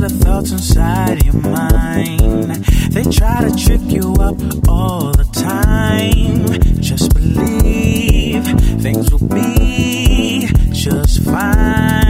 the thoughts inside your mind. They try to trip you up all the time. Just believe things will be just fine.